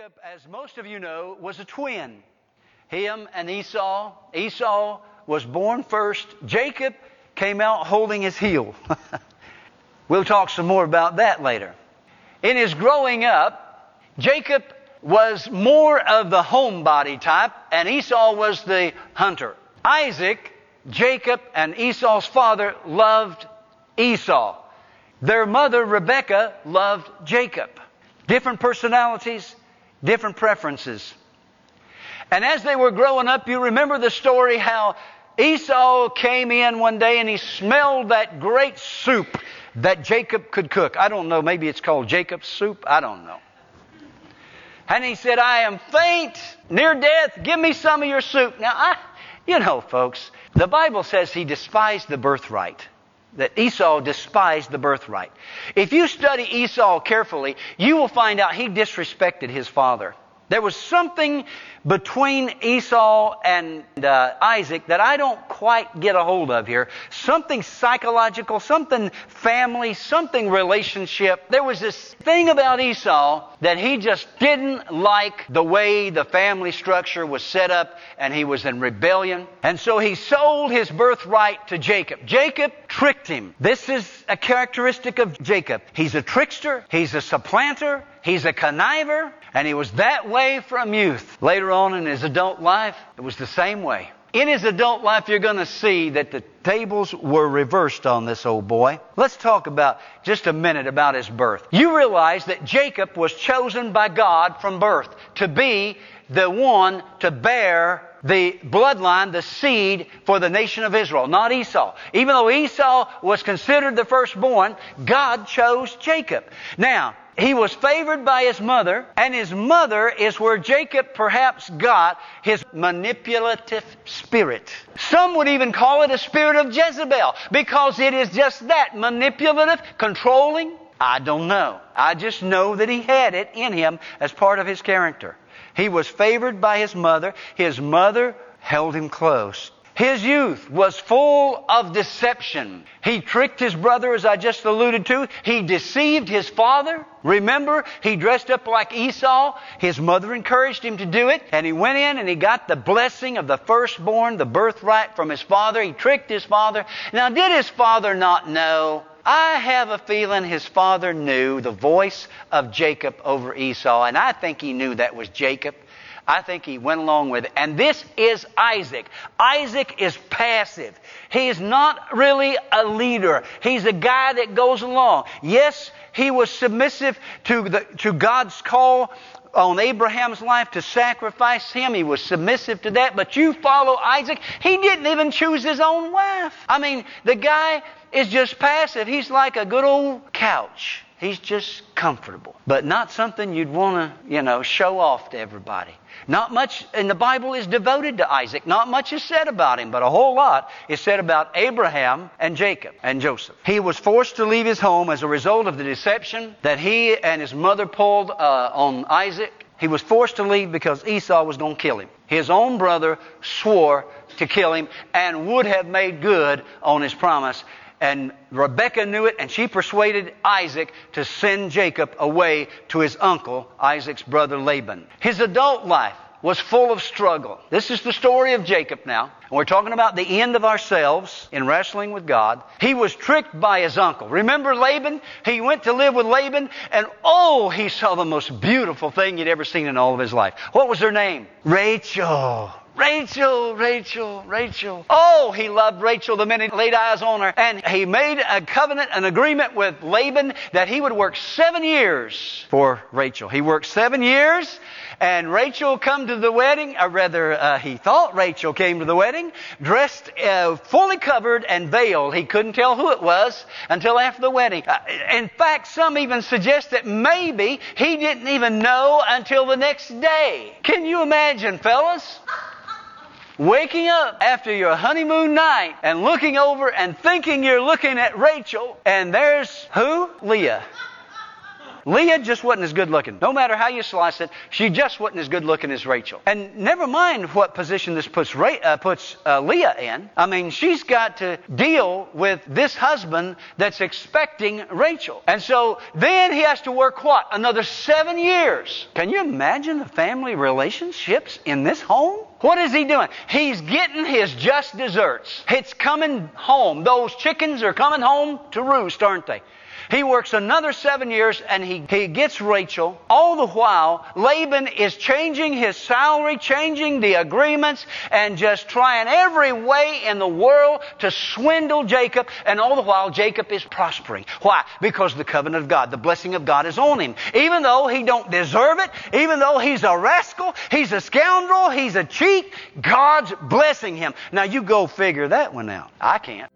Jacob, as most of you know, was a twin. Him and Esau. Esau was born first. Jacob came out holding his heel. We'll talk some more about that later. In his growing up, Jacob was more of the homebody type, and Esau was the hunter. Isaac, Jacob, and Esau's father loved Esau. Their mother, Rebekah, loved Jacob. Different personalities, different preferences. And as they were growing up, you remember the story how Esau came in one day and he smelled that great soup that Jacob could cook. I don't know, maybe it's called Jacob's soup. I don't know. And he said, "I am faint, near death. Give me some of your soup." Now, folks, the Bible says he despised the birthright. That Esau despised the birthright. If you study Esau carefully, you will find out he disrespected his father. There was something between Esau and Isaac that I don't quite get a hold of here. Something psychological, something family, something relationship. There was this thing about Esau that he just didn't like the way the family structure was set up, and he was in rebellion. And so he sold his birthright to Jacob. Jacob tricked him. This is a characteristic of Jacob. He's a trickster. He's a supplanter. He's a conniver, and he was that way from youth. Later on in his adult life, it was the same way. In his adult life, you're going to see that the tables were reversed on this old boy. Let's talk about just a minute about his birth. You realize that Jacob was chosen by God from birth to be the one to bear the bloodline, the seed for the nation of Israel, not Esau. Even though Esau was considered the firstborn, God chose Jacob. Now, he was favored by his mother, and his mother is where Jacob perhaps got his manipulative spirit. Some would even call it a spirit of Jezebel, because it is just that, manipulative, controlling. I don't know. I just know that he had it in him as part of his character. He was favored by his mother. His mother held him close. His youth was full of deception. He tricked his brother, as I just alluded to. He deceived his father. Remember, he dressed up like Esau. His mother encouraged him to do it. And he went in and he got the blessing of the firstborn, the birthright from his father. He tricked his father. Now, did his father not know? I have a feeling his father knew the voice of Jacob over Esau. And I think he knew that was Jacob. I think he went along with it. And this is Isaac. Isaac is passive. He's not really a leader. He's a guy that goes along. Yes, he was submissive to God's call on Abraham's life to sacrifice him. He was submissive to that. But you follow Isaac. He didn't even choose his own wife. I mean, the guy is just passive. He's like a good old couch. He's just comfortable, but not something you'd want to, show off to everybody. Not much in the Bible is devoted to Isaac. Not much is said about him, but a whole lot is said about Abraham and Jacob and Joseph. He was forced to leave his home as a result of the deception that he and his mother pulled on Isaac. He was forced to leave because Esau was going to kill him. His own brother swore to kill him and would have made good on his promise. And Rebekah knew it, and she persuaded Isaac to send Jacob away to his uncle, Isaac's brother Laban. His adult life was full of struggle. This is the story of Jacob now. And we're talking about the end of ourselves in wrestling with God. He was tricked by his uncle. Remember Laban? He went to live with Laban, and he saw the most beautiful thing he'd ever seen in all of his life. What was her name? Rachel. Rachel. Oh, he loved Rachel the minute he laid eyes on her. And he made a covenant, an agreement with Laban that he would work 7 years for Rachel. He worked 7 years, and Rachel come to the wedding, he thought Rachel came to the wedding, dressed fully covered and veiled. He couldn't tell who it was until after the wedding. In fact, some even suggest that maybe he didn't even know until the next day. Can you imagine, fellas? Waking up after your honeymoon night and looking over and thinking you're looking at Rachel, and there's who? Leah. Leah just wasn't as good looking. No matter how you slice it, she just wasn't as good looking as Rachel. And never mind what position this puts Leah in. I mean, she's got to deal with this husband that's expecting Rachel. And so then he has to work what? Another 7 years. Can you imagine the family relationships in this home? What is he doing? He's getting his just desserts. It's coming home. Those chickens are coming home to roost, aren't they? He works another 7 years and he gets Rachel. All the while, Laban is changing his salary, changing the agreements, and just trying every way in the world to swindle Jacob. And all the while, Jacob is prospering. Why? Because the covenant of God, the blessing of God is on him. Even though he don't deserve it, even though he's a rascal, he's a scoundrel, he's a cheat, God's blessing him. Now you go figure that one out. I can't.